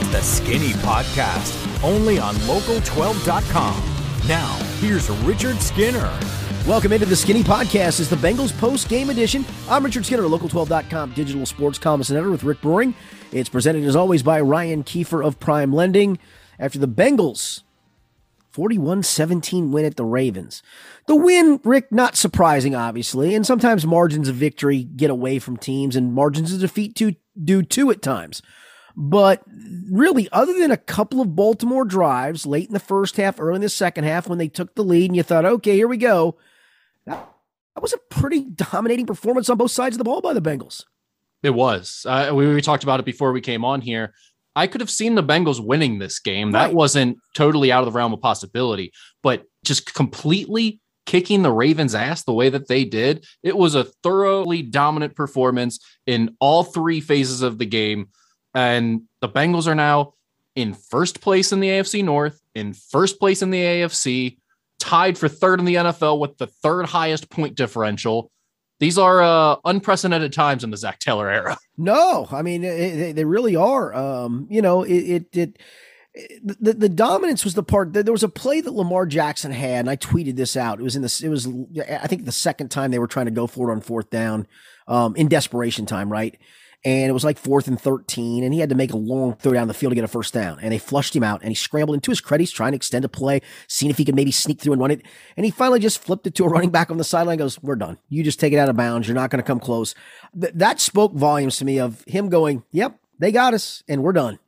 It's The Skinny Podcast, only on Local12.com. Now, here's Richard Skinner. Welcome into The Skinny Podcast. It's the Bengals post-game edition. I'm Richard Skinner, Local12.com digital sports columnist and editor with Rick Broering. It's presented, as always, by Ryan Kiefer of Prime Lending. After the Bengals' 41-17 win at the Ravens. The win, Rick, not surprising, obviously, and sometimes margins of victory get away from teams and margins of defeat do too at times. But really, other than a couple of Baltimore drives late in the first half, early in the second half, when they took the lead and you thought, okay, here we go, that was a pretty dominating performance on both sides of the ball by the Bengals. It was. We talked about it before we came on here. I could have seen the Bengals winning this game. That wasn't totally out of the realm of possibility, but just completely kicking the Ravens' ass the way that they did. It was a thoroughly dominant performance in all three phases of the game. And the Bengals are now in first place in the AFC North, in first place in the AFC, tied for third in the NFL with the third highest point differential. These are unprecedented times in the Zach Taylor era. No, I mean, they really are. The dominance was the part. There was a play that Lamar Jackson had, and I tweeted this out. It was I think the second time they were trying to go for it on fourth down in desperation time, right? And it was like 4th and 13, and he had to make a long throw down the field to get a first down. And they flushed him out, and he scrambled. And to his credit, he's trying to extend a play, seeing if he could maybe sneak through and run it. And he finally just flipped it to a running back on the sideline and goes, we're done. You just take it out of bounds. You're not going to come close. That spoke volumes to me of him going, yep, they got us, and we're done.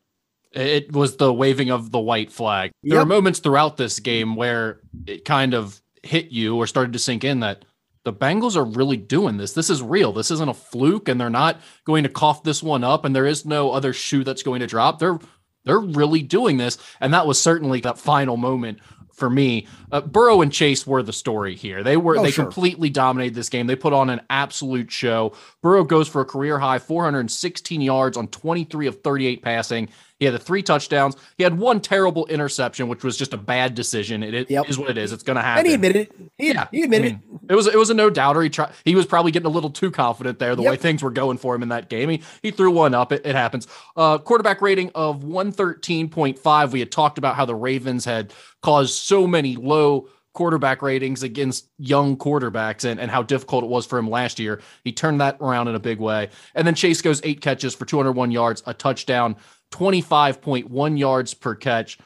It was the waving of the white flag. There were moments throughout this game where it kind of hit you or started to sink in that the Bengals are really doing this. This is real. This isn't a fluke, and they're not going to cough this one up, and there is no other shoe that's going to drop. They're really doing this, and that was certainly that final moment for me. Burrow and Chase were the story here. They completely dominated this game. They put on an absolute show. Burrow goes for a career-high 416 yards on 23 of 38 passing. He had 3 touchdowns. He had one terrible interception, which was just a bad decision. It is what it is. It's going to happen. And he admitted it. He admitted it. It was a no-doubter. He was probably getting a little too confident there, the way things were going for him in that game. He threw one up. It happens. Quarterback rating of 113.5. We had talked about how the Ravens had caused so many low quarterback ratings against young quarterbacks and how difficult it was for him last year. He turned that around in a big way. And then Chase goes 8 catches for 201 yards, a touchdown, 25.1 yards per catch.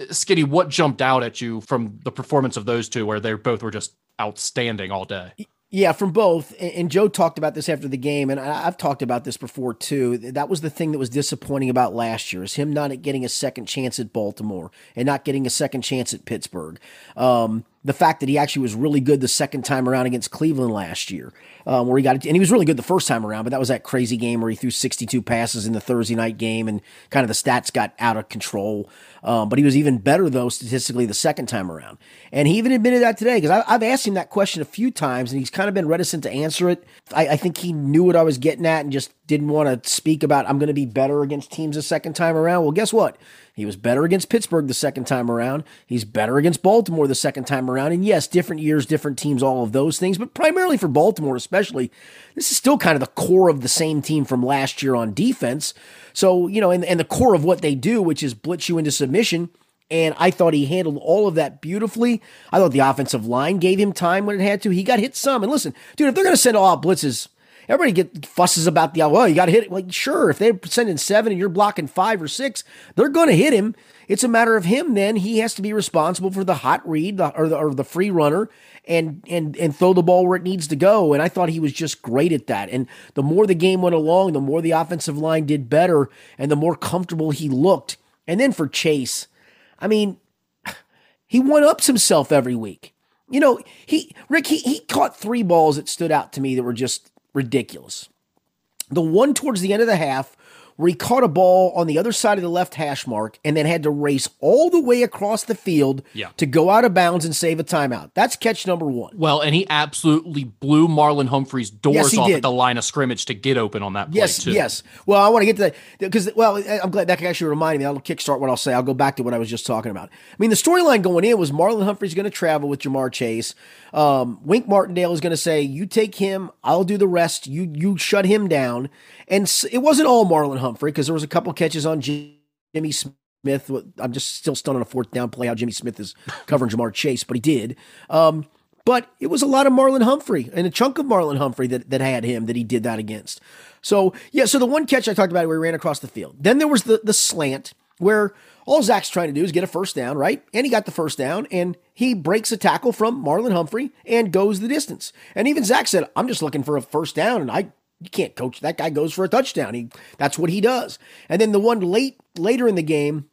Skitty, what jumped out at you from the performance of those two where they both were just outstanding all day? Yeah, from both. And Joe talked about this after the game, and I've talked about this before too. That was the thing that was disappointing about last year, is him not getting a second chance at Baltimore and not getting a second chance at Pittsburgh. The fact that he actually was really good the second time around against Cleveland last year, where he got it, and he was really good the first time around, but that was that crazy game where he threw 62 passes in the Thursday night game and kind of the stats got out of control. But he was even better, though, statistically the second time around. And he even admitted that today, because I've asked him that question a few times and he's kind of been reticent to answer it. I think he knew what I was getting at and just didn't want to speak about, I'm going to be better against teams the second time around. Well, guess what? He was better against Pittsburgh the second time around. He's better against Baltimore the second time around. And yes, different years, different teams, all of those things. But primarily for Baltimore especially, this is still kind of the core of the same team from last year on defense. So, you know, and the core of what they do, which is blitz you into submission. And I thought he handled all of that beautifully. I thought the offensive line gave him time when it had to. He got hit some. And listen, dude, if they're going to send all out blitzes, everybody fusses about you got to hit it. Like, sure, if they're sending 7 and you're blocking 5 or 6, they're going to hit him. It's a matter of him then. He has to be responsible for the hot read or the free runner and throw the ball where it needs to go. And I thought he was just great at that. And the more the game went along, the more the offensive line did better and the more comfortable he looked. And then for Chase, I mean, he one-ups himself every week. You know, he caught 3 balls that stood out to me that were just ridiculous. The one towards the end of the half where he caught a ball on the other side of the left hash mark and then had to race all the way across the field to go out of bounds and save a timeout. That's catch number 1. Well, and he absolutely blew Marlon Humphrey's doors off at the line of scrimmage to get open on that play too. Yes. Well, I want to get to that because, I'm glad that actually reminded me. I'll kickstart what I'll say. I'll go back to what I was just talking about. I mean, the storyline going in was Marlon Humphrey's going to travel with Ja'Marr Chase. Wink Martindale is going to say, you take him, I'll do the rest. You shut him down. And it wasn't all Marlon Humphrey, because there was a couple catches on Jimmy Jimmy Smith. I'm just still stunned on a fourth down play how Jimmy Smith is covering Ja'Marr Chase, but he did. But it was a lot of Marlon Humphrey and a chunk of Marlon Humphrey that had him that he did that against. So, yeah, so the one catch I talked about where he ran across the field. Then there was the slant where all Zach's trying to do is get a first down, right? And he got the first down, and he breaks a tackle from Marlon Humphrey and goes the distance. And even Zach said, I'm just looking for a first down, and you can't coach. That guy goes for a touchdown. That's what he does. And then the one later in the game,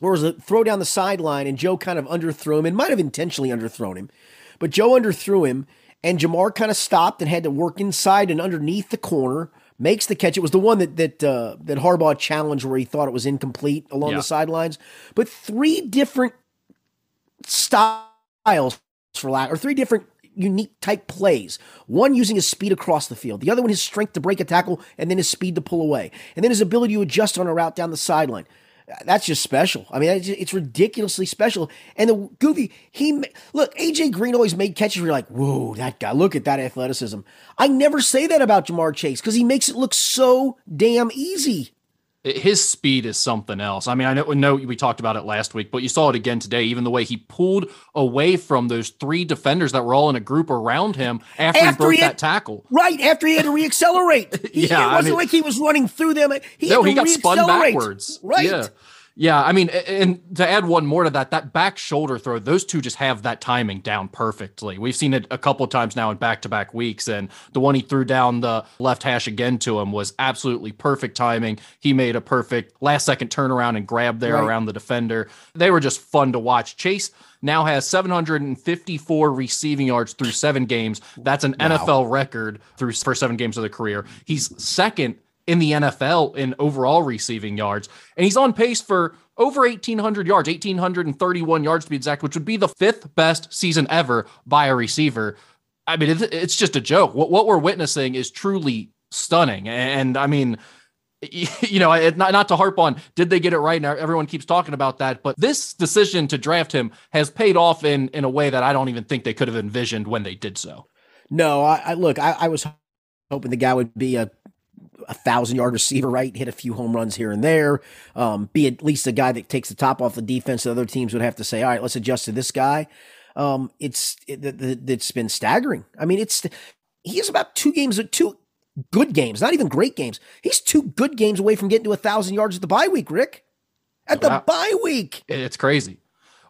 where was a throw down the sideline, and Joe kind of underthrew him and might have intentionally underthrown him. But Joe underthrew him, and Ja'Marr kind of stopped and had to work inside and underneath the corner, makes the catch. It was the one that Harbaugh challenged where he thought it was incomplete along the sidelines. But three different unique type plays. One using his speed across the field. The other one, his strength to break a tackle, and then his speed to pull away. And then his ability to adjust on a route down the sideline. That's just special. I mean, it's ridiculously special. And the goofy, look, AJ Green always made catches where you're like, whoa, that guy, look at that athleticism. I never say that about Ja'Marr Chase because he makes it look so damn easy. His speed is something else. I mean, I know we talked about it last week, but you saw it again today, even the way he pulled away from those three defenders that were all in a group around him after he broke that tackle. Right, after he had to reaccelerate. It wasn't like he was running through them. He got spun backwards. Right. Yeah, I mean, and to add one more to that back shoulder throw, those two just have that timing down perfectly. We've seen it a couple of times now in back-to-back weeks, and the one he threw down the left hash again to him was absolutely perfect timing. He made a perfect last-second turnaround and grab there around the defender. They were just fun to watch. Chase now has 754 receiving yards through 7 games. That's an NFL record through first 7 games of the career. He's second in the NFL in overall receiving yards. And he's on pace for over 1,800 yards, 1,831 yards to be exact, which would be the 5th best season ever by a receiver. I mean, it's just a joke. What we're witnessing is truly stunning. And I mean, you know, not to harp on, did they get it right? Now everyone keeps talking about that, but this decision to draft him has paid off in a way that I don't even think they could have envisioned when they did so. No, I was hoping the guy would be a 1,000-yard receiver, right? Hit a few home runs here and there. Be at least a guy that takes the top off the defense that other teams would have to say, all right, let's adjust to this guy. It's been staggering. I mean, he is about 2 good games, not even great games. He's 2 good games away from getting to 1,000 yards at the bye week, Rick. At the bye week. It's crazy.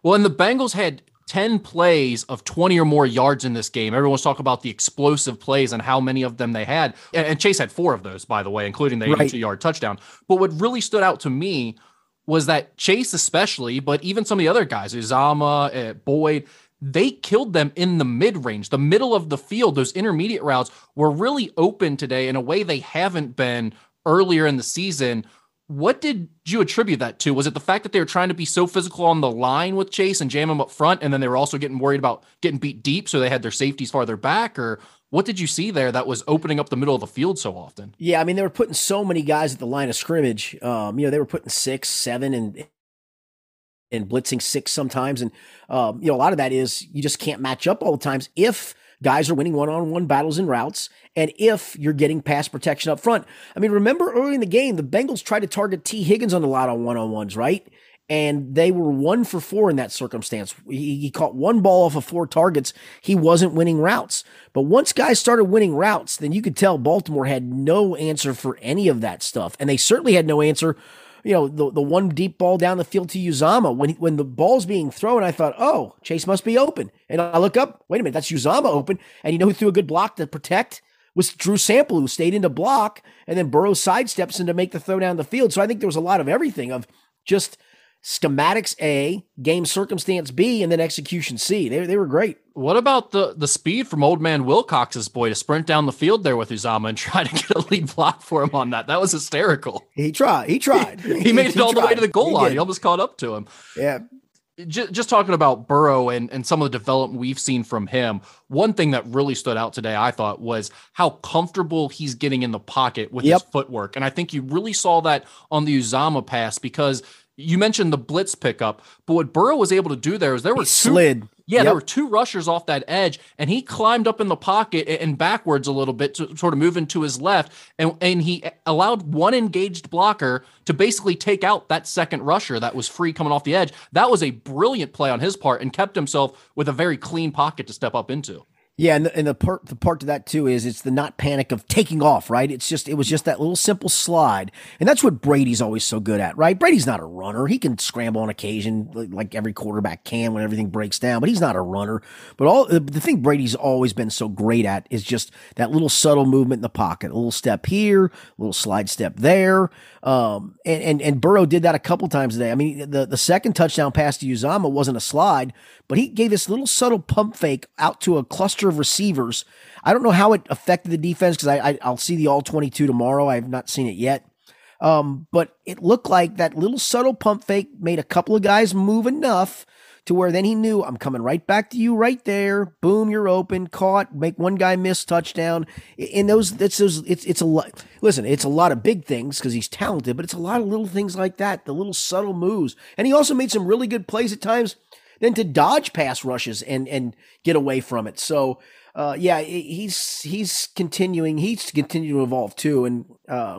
Well, and the Bengals had 10 plays of 20 or more yards in this game. Everyone's talking about the explosive plays and how many of them they had. And Chase had 4 of those, by the way, including the 82-yard touchdown. But what really stood out to me was that Chase especially, but even some of the other guys, Uzama, Boyd, they killed them in the mid-range, the middle of the field. Those intermediate routes were really open today in a way they haven't been earlier in the season. What did you attribute that to? Was it the fact that they were trying to be so physical on the line with Chase and jam him up front, and then they were also getting worried about getting beat deep, so they had their safeties farther back? Or what did you see there that was opening up the middle of the field so often? Yeah, I mean, they were putting so many guys at the line of scrimmage. You know, they were putting 6, 7, and blitzing 6 sometimes. And, you know, a lot of that is you just can't match up all the times if guys are winning one-on-one battles and routes, and if you're getting pass protection up front. I mean, remember early in the game, the Bengals tried to target T. Higgins on a lot on one-on-ones, right? And they were 1 for 4 in that circumstance. He caught 1 ball off of 4 targets. He wasn't winning routes. But once guys started winning routes, then you could tell Baltimore had no answer for any of that stuff. And they certainly had no answer, you know, the one deep ball down the field to Uzama. When the ball's being thrown, I thought, oh, Chase must be open. And I look up, wait a minute, that's Uzama open. And you know who threw a good block to protect? Was Drew Sample, who stayed in to block, and then Burrow sidesteps in to make the throw down the field. So I think there was a lot of everything of just schematics A, game circumstance B, and then execution C. They were great. What about the speed from old man Wilcox's boy to sprint down the field there with Uzama and try to get a lead block for him on that? That was hysterical. He tried. He made it all the way to the goal line. He almost caught up to him. Yeah. Just talking about Burrow and some of the development we've seen from him, one thing that really stood out today, I thought, was how comfortable he's getting in the pocket with his footwork. And I think you really saw that on the Uzama pass because You mentioned the blitz pickup, but what Burrow was able to do there is there were two rushers off that edge, and he climbed up in the pocket and backwards a little bit to sort of move into his left, and he allowed one engaged blocker to basically take out that second rusher that was free coming off the edge. That was a brilliant play on his part and kept himself with a very clean pocket to step up into. Yeah, and the part to that too is it's the not panic of taking off, right? It was just that little simple slide, and that's what Brady's always so good at, right? Brady's not a runner; he can scramble on occasion, like every quarterback can when everything breaks down. But he's not a runner. But all the thing Brady's always been so great at is just that little subtle movement in the pocket, a little step here, a little slide step there, and Burrow did that a couple times today. I mean, the second touchdown pass to Uzama wasn't a slide, but he gave this little subtle pump fake out to a cluster of receivers. I don't know how it affected the defense because I'll see the all-22 tomorrow. I have not seen it yet. But it looked like that little subtle pump fake made a couple of guys move enough to where then he knew, I'm coming right back to you right there. Boom, you're open, caught, make one guy miss, touchdown. And it's a lot of big things because he's talented, but it's a lot of little things like that, the little subtle moves. And he also made some really good plays at times than to dodge pass rushes and get away from it. So, he's continuing to evolve too, and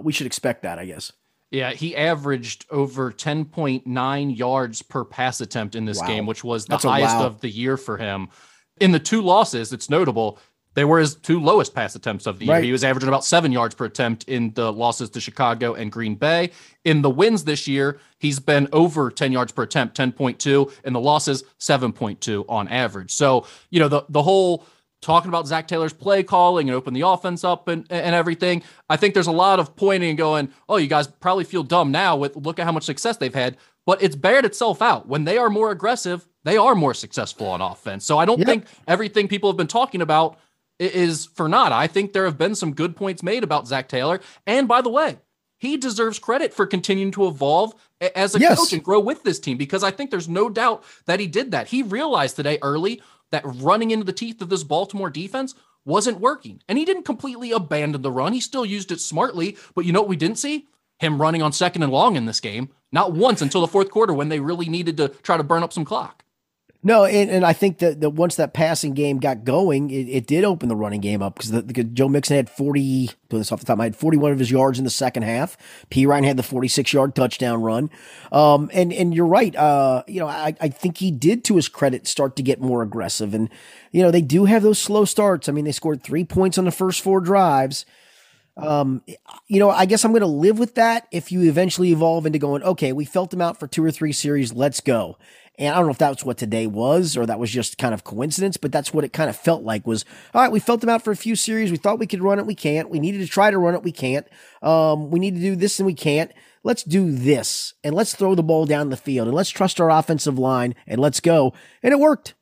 we should expect that, I guess. Yeah, he averaged over 10.9 yards per pass attempt in this game, which was the highest of the year for him. In the two losses, it's notable, they were his two lowest pass attempts of the year. Right. He was averaging about 7 yards per attempt in the losses to Chicago and Green Bay. In the wins this year, he's been over 10 yards per attempt, 10.2, and the losses, 7.2 on average. So, you know, the whole talking about Zach Taylor's play calling and open the offense up and everything, I think there's a lot of pointing and going, oh, you guys probably feel dumb now with look at how much success they've had. But it's bared itself out. When they are more aggressive, they are more successful on offense. So I don't think everything people have been talking about is for naught. I think there have been some good points made about Zach Taylor. And by the way, he deserves credit for continuing to evolve as a coach and grow with this team, because I think there's no doubt that he did that. He realized today early that running into the teeth of this Baltimore defense wasn't working. And he didn't completely abandon the run. He still used it smartly, but you know what we didn't see? Him running on second and long in this game. Not once until the fourth quarter when they really needed to try to burn up some clock. No, and I think that once that passing game got going, it did open the running game up because Joe Mixon had 41 of his yards in the second half. Perine had the 46-yard touchdown run. And you're right. I think he did, to his credit, start to get more aggressive. And, you know, they do have those slow starts. I mean, they scored 3 points on the first four drives. I guess I'm going to live with that if you eventually evolve into going, okay, we felt them out for two or three series, let's go. And I don't know if that's what today was, or that was just kind of coincidence, but that's what it kind of felt like was, all right, we felt them out for a few series. We thought we could run it. We can't. We needed to try to run it. We can't. We need to do this and we can't. Let's do this and let's throw the ball down the field and let's trust our offensive line and let's go. And it worked.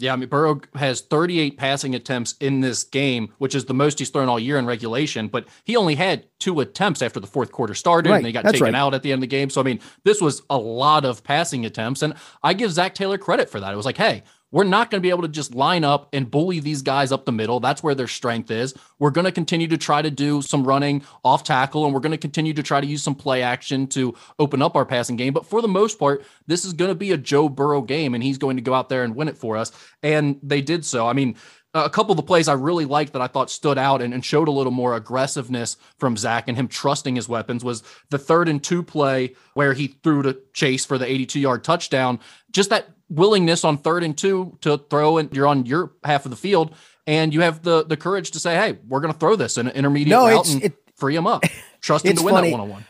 Yeah, I mean, Burrow has 38 passing attempts in this game, which is the most he's thrown all year in regulation, but he only had 2 attempts after the fourth quarter started, and they got taken out at the end of the game. So, I mean, this was a lot of passing attempts, and I give Zach Taylor credit for that. It was like, hey, we're not going to be able to just line up and bully these guys up the middle. That's where their strength is. We're going to continue to try to do some running off tackle, and we're going to continue to try to use some play action to open up our passing game. But for the most part, this is going to be a Joe Burrow game, and he's going to go out there and win it for us. And they did so. I mean, a couple of the plays I really liked that I thought stood out and showed a little more aggressiveness from Zach and him trusting his weapons was the 3rd and 2 play where he threw to Chase for the 82-yard touchdown. Just that willingness on 3rd and 2 to throw, and you're on your half of the field and you have the courage to say, hey, we're going to throw this in an intermediate route and free him up. Trust him to win that one-on-one.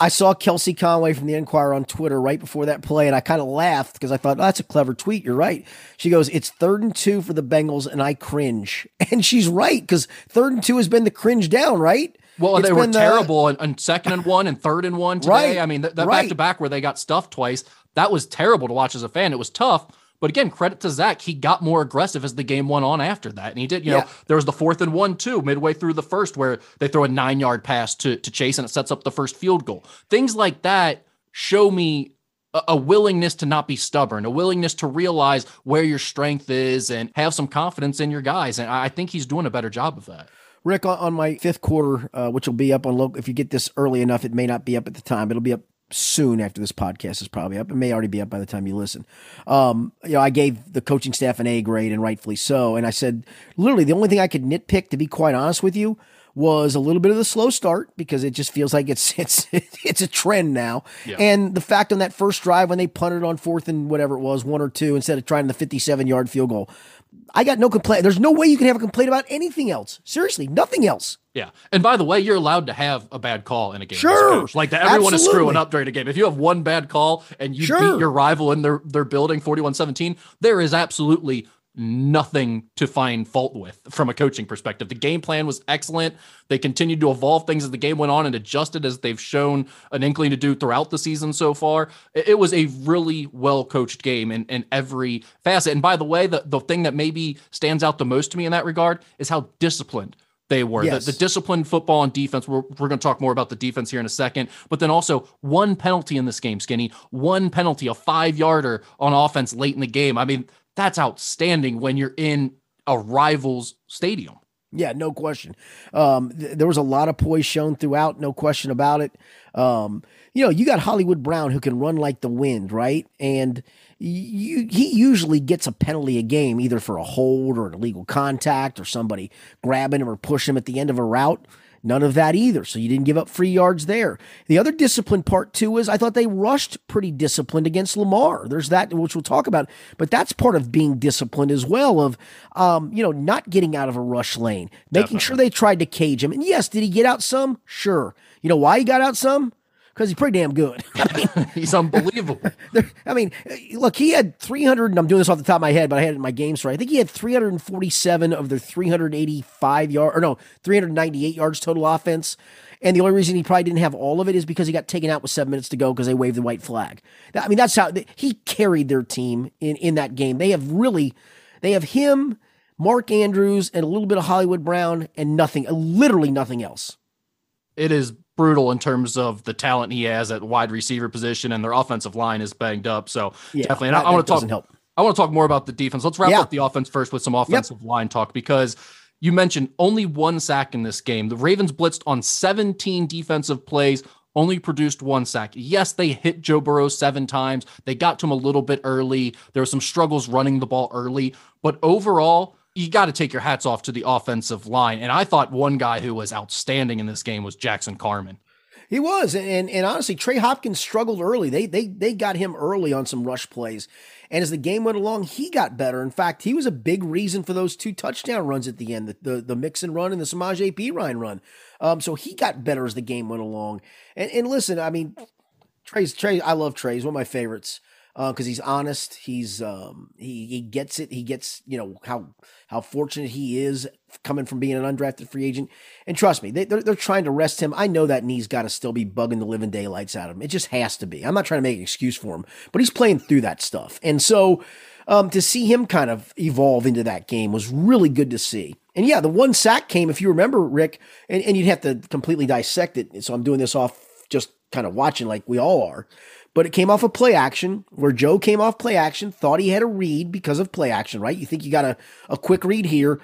I saw Kelsey Conway from the Enquirer on Twitter right before that play, and I kind of laughed because I thought, oh, that's a clever tweet. You're right. She goes, it's 3rd and 2 for the Bengals, and I cringe. And she's right, because 3rd and 2 has been the cringe down, right? Well, they were terrible on 2nd and 1 and 3rd and 1 today. Right, I mean, that back-to-back where they got stuffed twice, that was terrible to watch as a fan. It was tough. But again, credit to Zach. He got more aggressive as the game went on after that. And he did, you know, there was the 4th and 1 too, midway through the first, where they throw a 9-yard pass to Chase and it sets up the first field goal. Things like that show me a willingness to not be stubborn, a willingness to realize where your strength is and have some confidence in your guys. And I think he's doing a better job of that. Rick, on my 5th quarter, which will be up on local, if you get this early enough, it may not be up at the time. It'll be up soon after this podcast is probably up. It may already be up by the time you listen. I gave the coaching staff an A grade, and rightfully so. And I said, literally, the only thing I could nitpick, to be quite honest with you, was a little bit of the slow start, because it just feels like it's a trend now. Yeah. And the fact on that first drive when they punted on fourth and whatever it was, 1 or 2, instead of trying the 57-yard field goal, I got no complaint. There's no way you can have a complaint about anything else. Seriously, nothing else. Yeah. And by the way, you're allowed to have a bad call in a game. Sure. Like that, everyone is screwing up during a game. If you have one bad call and you beat your rival in their building 41-17, there is absolutely nothing to find fault with from a coaching perspective. The game plan was excellent. They continued to evolve things as the game went on and adjusted, as they've shown an inkling to do throughout the season so far. It was a really well-coached game in every facet. And by the way, the thing that maybe stands out the most to me in that regard is how disciplined they were. Yes. The disciplined football and defense. We're going to talk more about the defense here in a second, but then also one penalty in this game, Skinny. One penalty, a 5-yarder on offense late in the game. I mean, that's outstanding when you're in a rival's stadium. Yeah, no question. There was a lot of poise shown throughout, no question about it. You got Hollywood Brown, who can run like the wind, right? And he usually gets a penalty a game, either for a hold or an illegal contact or somebody grabbing him or pushing him at the end of a route. None of that either. So you didn't give up free yards there. The other discipline part too is I thought they rushed pretty disciplined against Lamar. There's that, which we'll talk about, but that's part of being disciplined as well, of, not getting out of a rush lane, making sure they tried to cage him. And yes, did he get out some? Sure. You know why he got out some? Because he's pretty damn good. I mean, he's unbelievable. I mean, look, he had 300, and I'm doing this off the top of my head, but I had it in my game story. I think he had 347 of their 398 yards total offense. And the only reason he probably didn't have all of it is because he got taken out with 7 minutes to go because they waved the white flag. I mean, that's how he carried their team in that game. They have him, Mark Andrews, and a little bit of Hollywood Brown, and literally nothing else. It is brutal in terms of the talent he has at wide receiver position, and their offensive line is banged up. So yeah, definitely. And I want to talk more about the defense. Let's wrap up the offense first with some offensive line talk, because you mentioned only one sack in this game. The Ravens blitzed on 17 defensive plays, only produced one sack. Yes, they hit Joe Burrow 7 times. They got to him a little bit early. There were some struggles running the ball early, but overall, you got to take your hats off to the offensive line. And I thought one guy who was outstanding in this game was Jackson Carman. He was. And honestly, Trey Hopkins struggled early. They got him early on some rush plays. And as the game went along, he got better. In fact, he was a big reason for those 2 touchdown runs at the end, the Mixon run and the Samaje Perine run. So he got better as the game went along. And listen, I mean, Trey, I love Trey. He's one of my favorites. Because he's honest, he gets it. He gets how fortunate he is coming from being an undrafted free agent. And trust me, they're trying to rest him. I know that knee's got to still be bugging the living daylights out of him. It just has to be. I'm not trying to make an excuse for him, but he's playing through that stuff. And so to see him kind of evolve into that game was really good to see. And yeah, the one sack came, if you remember, Rick, and you'd have to completely dissect it. So I'm doing this off just kind of watching like we all are. But it came off of play action, where Joe came off play action, thought he had a read because of play action, right? You think you got a quick read here,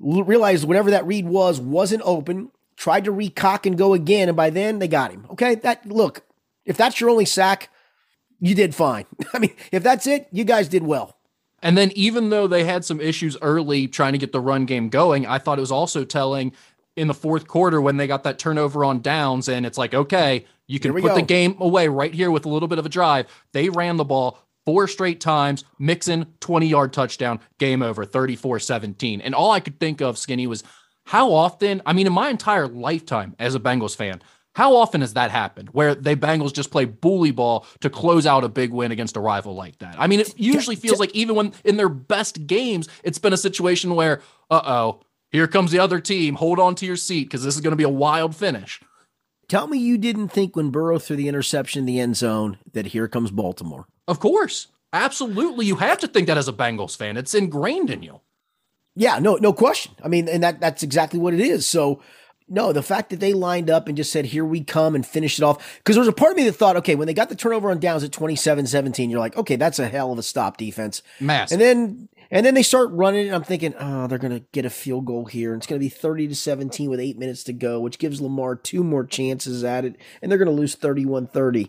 realized whatever that read was, wasn't open, tried to recock and go again, and by then they got him. Okay, if that's your only sack, you did fine. I mean, if that's it, you guys did well. And then even though they had some issues early trying to get the run game going, I thought it was also telling in the fourth quarter when they got that turnover on downs, and it's like, okay, you can put the game away right here with a little bit of a drive. They ran the ball 4 straight times. Mixon, 20-yard touchdown, game over, 34-17. And all I could think of, Skinny, was how often, I mean, in my entire lifetime as a Bengals fan, how often has that happened where the Bengals just play bully ball to close out a big win against a rival like that? I mean, it usually feels like even when in their best games, it's been a situation where, here comes the other team. Hold on to your seat because this is going to be a wild finish. Tell me you didn't think when Burrow threw the interception in the end zone that here comes Baltimore. Of course. Absolutely. You have to think that as a Bengals fan. It's ingrained in you. Yeah, no question. I mean, and that's exactly what it is. So, no, the fact that they lined up and just said, here we come and finished it off. Because there was a part of me that thought, okay, when they got the turnover on downs at 27-17, you're like, okay, that's a hell of a stop defense. Massive. And then And then they start running, and I'm thinking, oh, they're going to get a field goal here. And it's going to be 30-17 with 8 minutes to go, which gives Lamar two more chances at it, and they're going to lose 31-30.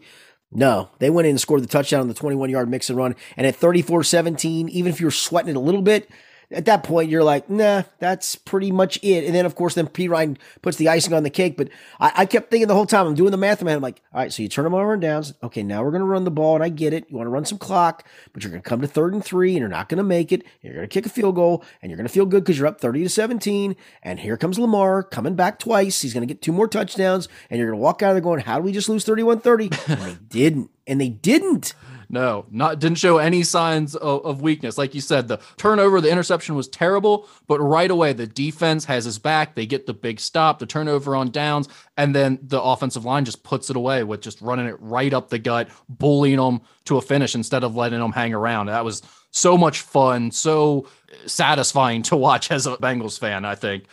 No, they went in and scored the touchdown on the 21-yard mix and run. And at 34-17, even if you're sweating it a little bit, at that point, you're like, nah, that's pretty much it. And then, of course, then Perine puts the icing on the cake. But I kept thinking the whole time, I'm doing the math in my head. I'm like, all right, so you turn them over and downs. Okay, now we're going to run the ball, and I get it. You want to run some clock, but you're going to come to 3rd and 3, and you're not going to make it. You're going to kick a field goal, and you're going to feel good because you're up 30-17. And here comes Lamar coming back twice. He's going to get two more touchdowns, and you're going to walk out of there going, how do we just lose 31-30? And they didn't. And they didn't. No, didn't show any signs of weakness. Like you said, the turnover, the interception was terrible, but right away the defense has his back. They get the big stop, the turnover on downs, and then the offensive line just puts it away with just running it right up the gut, bullying them to a finish instead of letting them hang around. That was so much fun, so satisfying to watch as a Bengals fan, I think.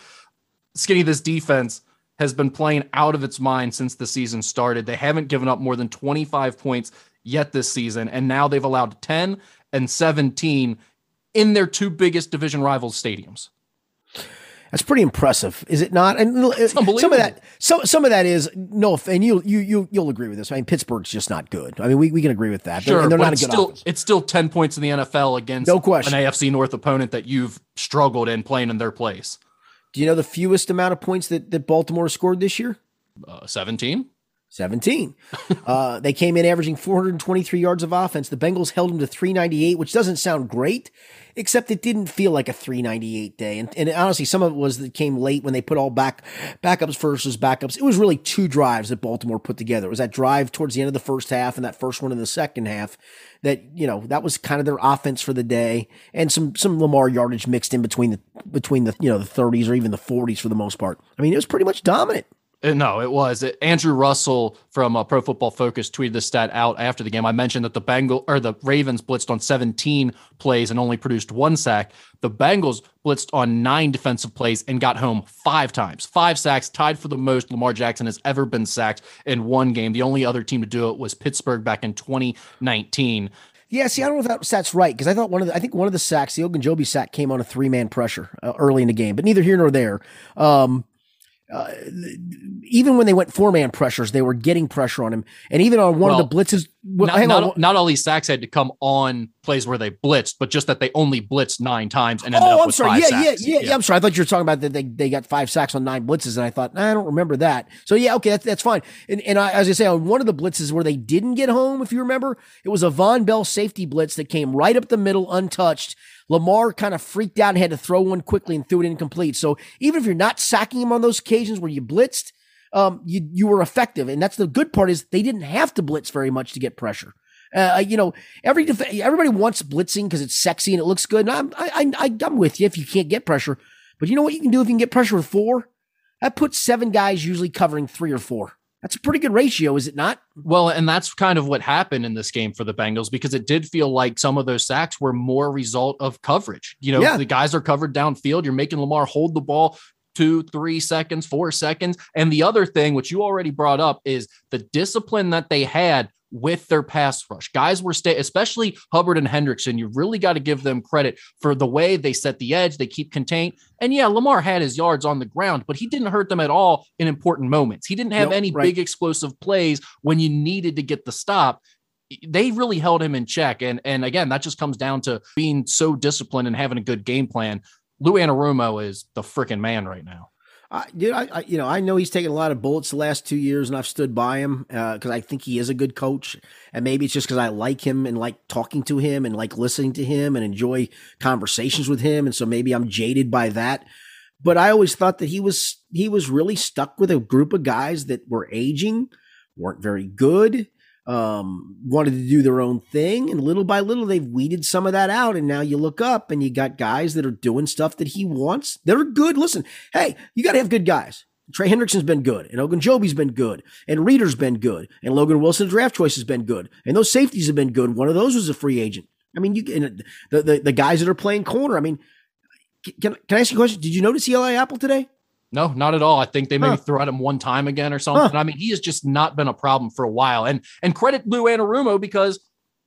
Skinny, this defense has been playing out of its mind since the season started. They haven't given up more than 25 points yet this season, and now they've allowed 10 and 17 in their two biggest division rival stadiums. That's pretty impressive, is it not? And some of that is no, and you'll agree with this. I mean, Pittsburgh's just not good. I mean, we can agree with that. Sure, and they're not a good offense. It's still 10 points in the NFL against an AFC North opponent that you've struggled in playing in their place. Do you know the fewest amount of points that Baltimore scored this year? 17. 17. They came in averaging 423 yards of offense. The Bengals held them to 398, which doesn't sound great, except it didn't feel like a 398 day. And honestly, some of it was that came late when they put all backups versus backups. It was really two drives that Baltimore put together. It was that drive towards the end of the first half and that first one in the second half that, you know, that was kind of their offense for the day, and some Lamar yardage mixed in between the, you know, the 30s or even the 40s for the most part. I mean, it was pretty much dominant. No, it was. Andrew Russell from Pro Football Focus tweeted this stat out after the game. I mentioned that the Ravens blitzed on 17 plays and only produced one sack. The Bengals blitzed on 9 defensive plays and got home 5 times. 5 sacks, tied for the most Lamar Jackson has ever been sacked in one game. The only other team to do it was Pittsburgh back in 2019. Yeah, see, I don't know if that stat's right, because I think one of the sacks, the Ogunjobi sack, came on a 3-man pressure early in the game, but neither here nor there. Even when they went 4-man pressures, they were getting pressure on him. And even on one of the blitzes, not all these sacks had to come on plays where they blitzed, but just that they only blitzed 9 times and ended up with 5 sacks. Yeah, I'm sorry. I thought you were talking about that they got 5 sacks on 9 blitzes, and I thought, I don't remember that. So yeah, okay, that's fine. And I, as I say, on one of the blitzes where they didn't get home, if you remember, it was a Von Bell safety blitz that came right up the middle untouched. Lamar kind of freaked out and had to throw one quickly and threw it incomplete. So even if you're not sacking him on those occasions where you blitzed, you were effective. And that's the good part, is they didn't have to blitz very much to get pressure. Everybody wants blitzing because it's sexy and it looks good. And I'm with you if you can't get pressure. But you know what you can do if you can get pressure with 4? That puts 7 guys usually covering 3 or 4. That's a pretty good ratio, is it not? Well, and that's kind of what happened in this game for the Bengals, because it did feel like some of those sacks were more a result of coverage. You know, The guys are covered downfield. You're making Lamar hold the ball 2-3 seconds, 4 seconds. And the other thing, which you already brought up, is the discipline that they had with their pass rush. Guys were especially Hubbard and Hendrickson. You really got to give them credit for the way they set the edge. They keep contained. And yeah, Lamar had his yards on the ground, but he didn't hurt them at all in important moments. He didn't have big explosive plays when you needed to get the stop. They really held him in check. And again, that just comes down to being so disciplined and having a good game plan. Lou Anarumo is the freaking man right now. I know he's taken a lot of bullets the last 2 years, and I've stood by him because I think he is a good coach. And maybe it's just because I like him and like talking to him and like listening to him and enjoy conversations with him. And so maybe I'm jaded by that. But I always thought that he was really stuck with a group of guys that were aging, weren't very good, wanted to do their own thing. And little by little, they've weeded some of that out. And now you look up and you got guys that are doing stuff that he wants. They're good. Listen, hey, you got to have good guys. Trey Hendrickson's been good, and Ogunjobi's been good, and Reeder's been good, and Logan Wilson's draft choice has been good. And those safeties have been good. One of those was a free agent. I mean, the guys that are playing corner. I mean, can I ask you a question? Did you notice Eli Apple today? No, not at all. I think they maybe threw at him one time again or something. I mean, he has just not been a problem for a while. And credit Lou Anarumo, because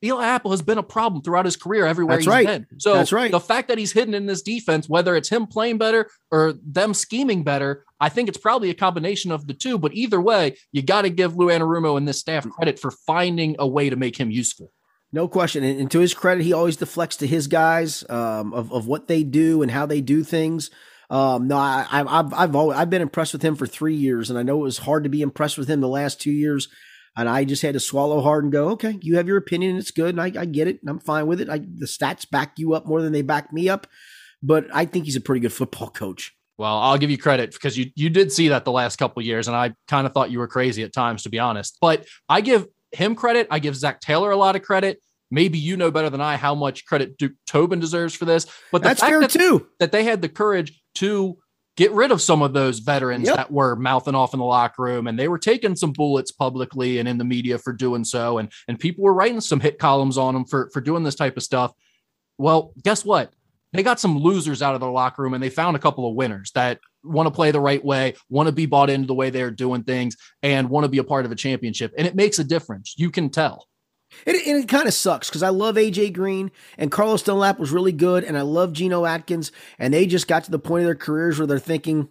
Eli Apple has been a problem throughout his career everywhere he's been. So that's right. The fact that he's hidden in this defense, whether it's him playing better or them scheming better, I think it's probably a combination of the two. But either way, you got to give Lou Anarumo and this staff credit for finding a way to make him useful. No question. And to his credit, he always deflects to his guys of what they do and how they do things. I've been impressed with him for 3 years, and I know it was hard to be impressed with him the last 2 years. And I just had to swallow hard and go, okay, you have your opinion and it's good. And I get it. And I'm fine with it. The stats back you up more than they back me up, but I think he's a pretty good football coach. Well, I'll give you credit because you did see that the last couple of years. And I kind of thought you were crazy at times, to be honest, but I give him credit. I give Zach Taylor a lot of credit. Maybe you know better than I how much credit Duke Tobin deserves for this, but that's fair too. That they had the courage to get rid of some of those veterans that were mouthing off in the locker room, and they were taking some bullets publicly and in the media for doing so. And people were writing some hit columns on them for doing this type of stuff. Well, guess what? They got some losers out of their locker room, and they found a couple of winners that want to play the right way, want to be bought into the way they're doing things, and want to be a part of a championship. And it makes a difference. You can tell. And it kind of sucks because I love AJ Green, and Carlos Dunlap was really good, and I love Geno Atkins, and they just got to the point of their careers where they're thinking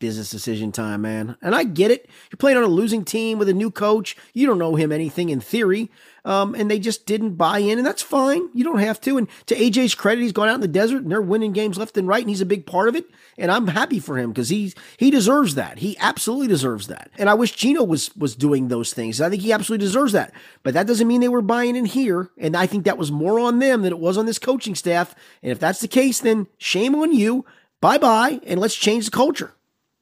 business decision time, man. And I get it. You're playing on a losing team with a new coach. You don't know him anything in theory. And they just didn't buy in, and that's fine. You don't have to. And to AJ's credit, he's gone out in the desert and they're winning games left and right. And he's a big part of it. And I'm happy for him because he deserves that. He absolutely deserves that. And I wish Gino was doing those things. I think he absolutely deserves that, but that doesn't mean they were buying in here. And I think that was more on them than it was on this coaching staff. And if that's the case, then shame on you. Bye-bye. And let's change the culture.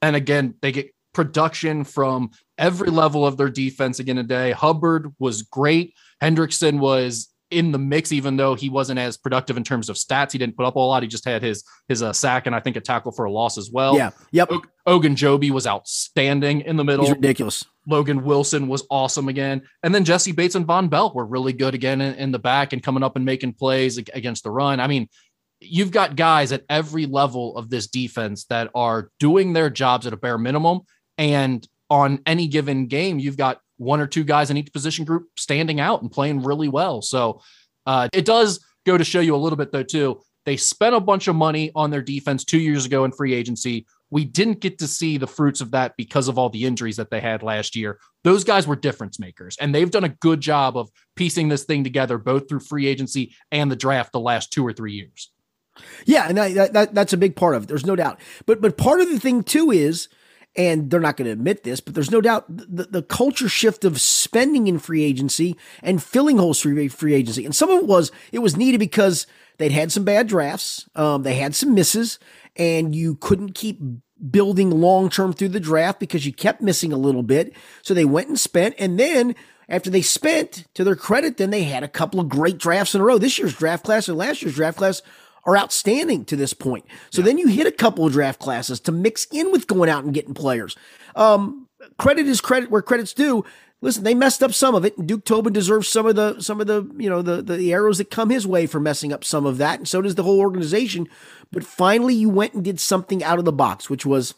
And again, they get production from every level of their defense again today. Hubbard was great. Hendrickson was in the mix, even though he wasn't as productive in terms of stats. He didn't put up a lot. He just had his sack and I think a tackle for a loss as well. Yeah. Yep. Ogunjobi was outstanding in the middle. He's ridiculous. Logan Wilson was awesome again. And then Jesse Bates and Von Bell were really good again in the back and coming up and making plays against the run. I mean, you've got guys at every level of this defense that are doing their jobs at a bare minimum. And on any given game, you've got one or two guys in each position group standing out and playing really well. So it does go to show you a little bit though, too. They spent a bunch of money on their defense 2 years ago in free agency. We didn't get to see the fruits of that because of all the injuries that they had last year. Those guys were difference makers, and they've done a good job of piecing this thing together, both through free agency and the draft the last 2 or 3 years. Yeah, and that's a big part of it. There's no doubt. But part of the thing, too, is, and they're not going to admit this, but there's no doubt the culture shift of spending in free agency and filling holes through free agency. And some of it was needed because they'd had some bad drafts. They had some misses, and you couldn't keep building long-term through the draft because you kept missing a little bit. So they went and spent, and then after they spent, to their credit, then they had a couple of great drafts in a row. This year's draft class and last year's draft class are outstanding to this point. So then you hit a couple of draft classes to mix in with going out and getting players. Credit is credit where credit's due. Listen, they messed up some of it, and Duke Tobin deserves some of the arrows that come his way for messing up some of that. And so does the whole organization. But finally you went and did something out of the box, which was,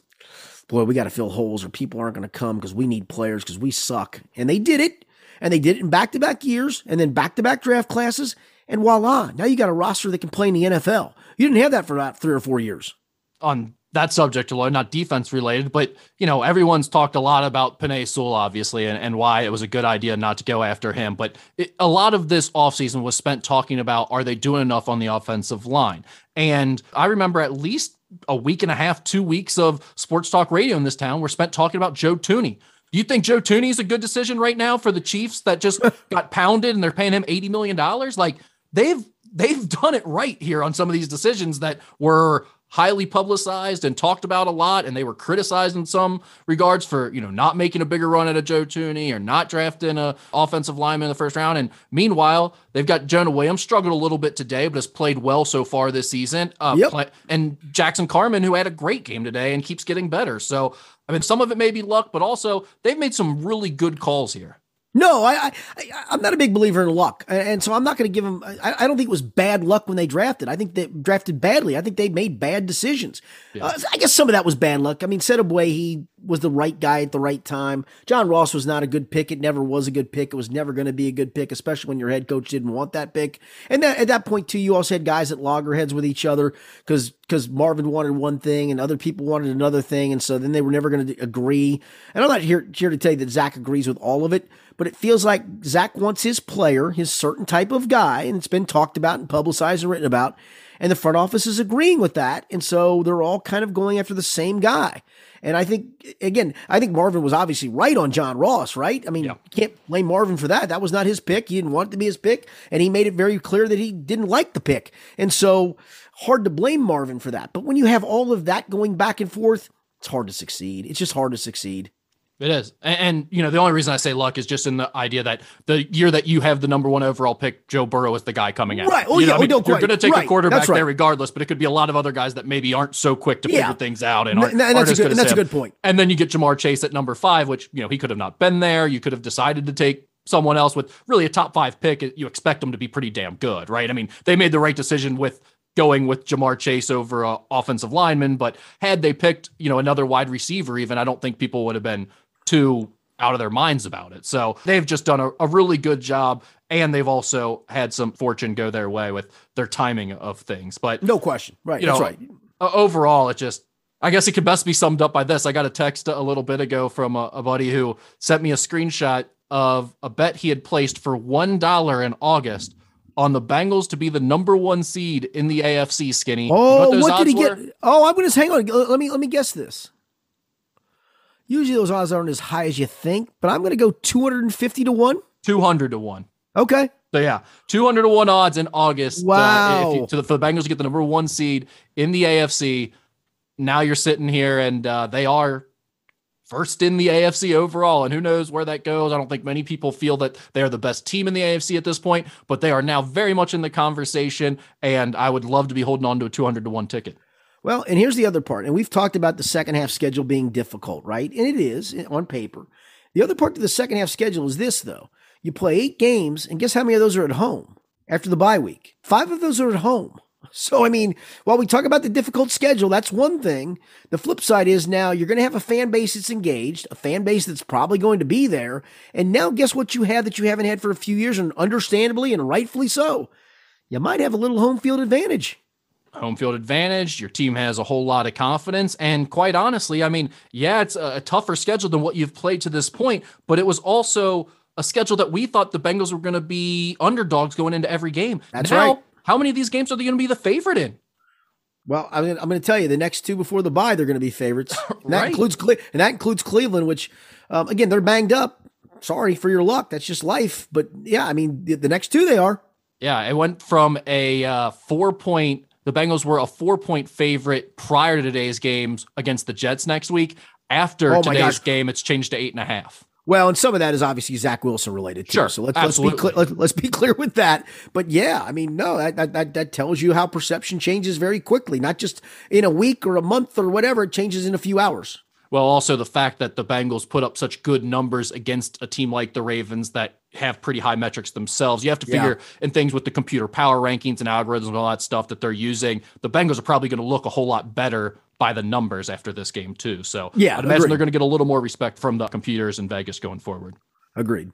boy, we got to fill holes or people aren't going to come because we need players because we suck. And they did it. And they did it in back-to-back years and then back-to-back draft classes. And voila, now you got a roster that can play in the NFL. You didn't have that for about 3 or 4 years. On that subject alone, not defense related, but everyone's talked a lot about Penei Sewell, obviously, and why it was a good idea not to go after him. But a lot of this offseason was spent talking about, are they doing enough on the offensive line? And I remember at least a week and a half, 2 weeks of sports talk radio in this town were spent talking about Joe Thuney. Do you think Joe Thuney is a good decision right now for the Chiefs that just got pounded and they're paying him $80 million? Like, they've done it right here on some of these decisions that were highly publicized and talked about a lot. And they were criticized in some regards for, not making a bigger run at a Joe Thuney or not drafting an offensive lineman in the first round. And meanwhile, they've got Jonah Williams, struggled a little bit today, but has played well so far this season. And Jackson Carman, who had a great game today and keeps getting better. So, some of it may be luck, but also they've made some really good calls here. No, I'm not a big believer in luck. And so I'm not going to give them, I don't think it was bad luck when they drafted. I think they drafted badly. I think they made bad decisions. Yeah. I guess some of that was bad luck. I mean, Setabway, he was the right guy at the right time. John Ross was not a good pick. It never was a good pick. It was never going to be a good pick, especially when your head coach didn't want that pick. And that, at that point too, you also had guys at loggerheads with each other because Marvin wanted one thing and other people wanted another thing. And so then they were never going to agree. And I'm not here to tell you that Zach agrees with all of it, but it feels like Zach wants his player, his certain type of guy, and it's been talked about and publicized and written about, and the front office is agreeing with that, and so they're all kind of going after the same guy. And I think, again, Marvin was obviously right on John Ross, right? I mean, yeah. You can't blame Marvin for that. That was not his pick. He didn't want it to be his pick, and he made it very clear that he didn't like the pick. And so hard to blame Marvin for that. But when you have all of that going back and forth, it's hard to succeed. It's just hard to succeed. It is. And, you know, the only reason I say luck is just in the idea that the year that you have the number one overall pick, Joe Burrow is the guy coming out. Right. Oh, you know, yeah. I mean, you're going to take a quarterback there regardless, but it could be a lot of other guys that maybe aren't so quick to figure things out. And that's a good point. And then you get Ja'Marr Chase at number 5, which, you know, he could have not been there. You could have decided to take someone else with really a top 5 pick. You expect them to be pretty damn good, right? I mean, they made the right decision with going with Ja'Marr Chase over offensive lineman, but had they picked, you know, another wide receiver, even, I don't think people would have been too out of their minds about it. So they've just done a really good job, and they've also had some fortune go their way with their timing of things. But no question, right? You know, that's right. Overall, it just, I guess it could best be summed up by this. I got a text a little bit ago from a buddy who sent me a screenshot of a bet he had placed for $1 in August on the Bengals to be the number 1 seed in the AFC, Skinny. Oh, what did he get? Oh, I'm going to hang on. Let me guess this. Usually those odds aren't as high as you think, but I'm going to go 250 to 1. 200 to 1. Okay. So yeah, 200 to 1 odds in August. Wow. For the Bengals to get the number 1 seed in the AFC. Now you're sitting here, and they are first in the AFC overall, and who knows where that goes. I don't think many people feel that they're the best team in the AFC at this point, but they are now very much in the conversation, and I would love to be holding on to a 200 to 1 ticket. Well, and here's the other part, and we've talked about the second half schedule being difficult, right? And it is on paper. The other part to the second half schedule is this, though. You play 8 games, and guess how many of those are at home after the bye week? 5 of those are at home. So, I mean, while we talk about the difficult schedule, that's one thing. The flip side is now you're going to have a fan base that's engaged, a fan base that's probably going to be there. And now guess what you have that you haven't had for a few years, and understandably and rightfully so? You might have a little home field advantage. Home field advantage. Your team has a whole lot of confidence. And quite honestly, I mean, yeah, it's a tougher schedule than what you've played to this point, but it was also a schedule that we thought the Bengals were going to be underdogs going into every game. That's right. How many of these games are they going to be the favorite in? Well, I mean, I'm going to tell you, the next 2 before the bye, they're going to be favorites. And that includes Cleveland, which, again, they're banged up. Sorry for your luck. That's just life. But, yeah, I mean, the next 2 they are. Yeah, it went from a 4-point – the Bengals were a 4-point favorite prior to today's games against the Jets next week. After today's game, it's changed to 8.5. Well, and some of that is obviously Zach Wilson related too. Sure, so let's be clear with that. But yeah, I mean, no, that tells you how perception changes very quickly, not just in a week or a month or whatever. It changes in a few hours. Well, also the fact that the Bengals put up such good numbers against a team like the Ravens that have pretty high metrics themselves. You have to figure in things with the computer power rankings and algorithms and all that stuff that they're using. The Bengals are probably going to look a whole lot better by the numbers after this game too. So yeah, I'd imagine they're going to get a little more respect from the computers in Vegas going forward. Agreed.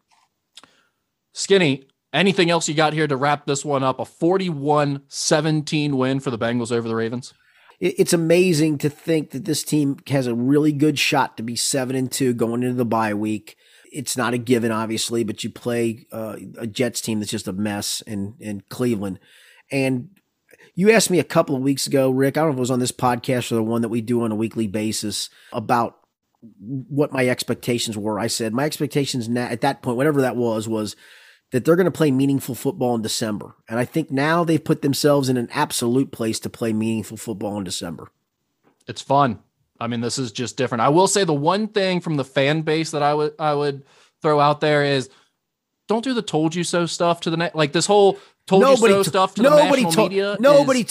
Skinny, anything else you got here to wrap this one up? A 41-17 win for the Bengals over the Ravens. It's amazing to think that this team has a really good shot to be 7-2 going into the bye week. It's not a given, obviously, but you play a Jets team that's just a mess in Cleveland. And you asked me a couple of weeks ago, Rick, I don't know if it was on this podcast or the one that we do on a weekly basis, about what my expectations were. I said my expectations at that point, whatever that was that they're going to play meaningful football in December. And I think now they've put themselves in an absolute place to play meaningful football in December. It's fun. I mean, this is just different. I will say the one thing from the fan base that I would throw out there is don't do the told you so stuff to the next. Like this whole Told you so stuff to the national media. Nobody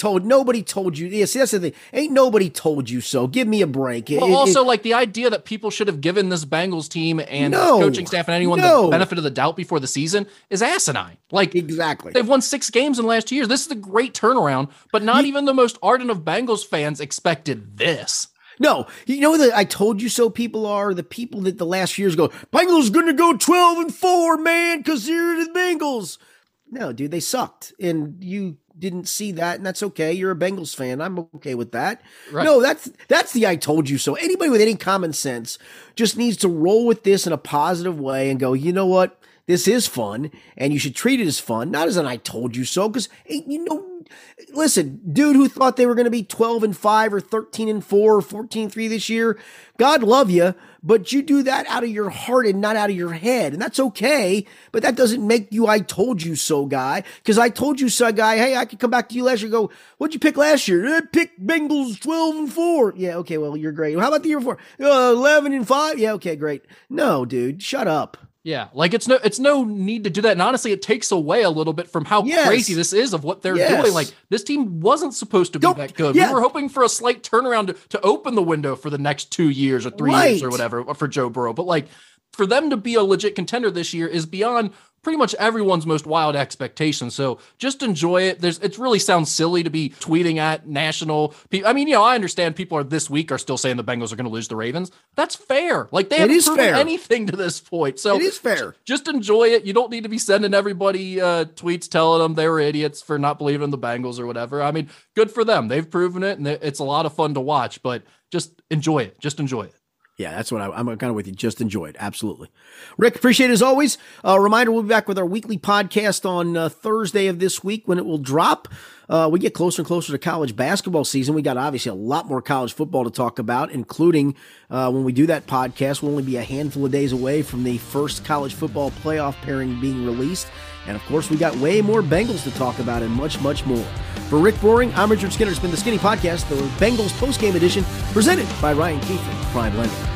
told you. Yeah, see, that's the thing. Ain't nobody told you so. Give me a break. Well, also, the idea that people should have given this Bengals team and coaching staff and anyone the benefit of the doubt before the season is asinine. Exactly. They've won 6 games in the last 2 years. This is a great turnaround, but not even the most ardent of Bengals fans expected this. No, you know the I told you so people are the people that the last years go, Bengals going to go 12-4, man, because they're the Bengals. No, dude, they sucked, and you didn't see that, and that's okay. You're a Bengals fan. I'm okay with that. Right. No, that's the I told you so. Anybody with any common sense just needs to roll with this in a positive way and go, you know what? This is fun, and you should treat it as fun, not as an I told you so, because, listen, dude who thought they were going to be 12-5 or 13-4 or 14-3 this year, God love you, but you do that out of your heart and not out of your head, and that's okay, but that doesn't make you I told you so guy, because I told you so guy, hey, I could come back to you last year and go, what'd you pick last year? I picked Bengals 12-4. Yeah, okay, well, you're great. How about the year before? 11-5? Yeah, okay, great. No, dude, shut up. Yeah, it's no need to do that. And honestly, it takes away a little bit from how crazy this is of what they're doing. Like, this team wasn't supposed to be that good. Yeah. We were hoping for a slight turnaround to open the window for the next 2 years or 3 years or whatever for Joe Burrow. But for them to be a legit contender this year is beyond pretty much everyone's most wild expectations. So just enjoy it. It really sounds silly to be tweeting at national people. I mean, I understand people this week are still saying the Bengals are going to lose the Ravens. That's fair. They haven't proven anything to this point. So it is fair. Just enjoy it. You don't need to be sending everybody tweets telling them they were idiots for not believing in the Bengals or whatever. I mean, good for them. They've proven it, and it's a lot of fun to watch, but just enjoy it. Just enjoy it. Yeah, that's what I'm kind of with you. Just enjoy it. Absolutely. Rick, appreciate it as always. Reminder, we'll be back with our weekly podcast on Thursday of this week when it will drop. We get closer and closer to college basketball season. We got obviously a lot more college football to talk about, including when we do that podcast, we'll only be a handful of days away from the first college football playoff pairing being released. And of course, we got way more Bengals to talk about and much, much more. For Rick Broering, I'm Richard Skinner. It's been The Skinny Podcast, the Bengals postgame edition, presented by Ryan Kiefer, Prime Lending.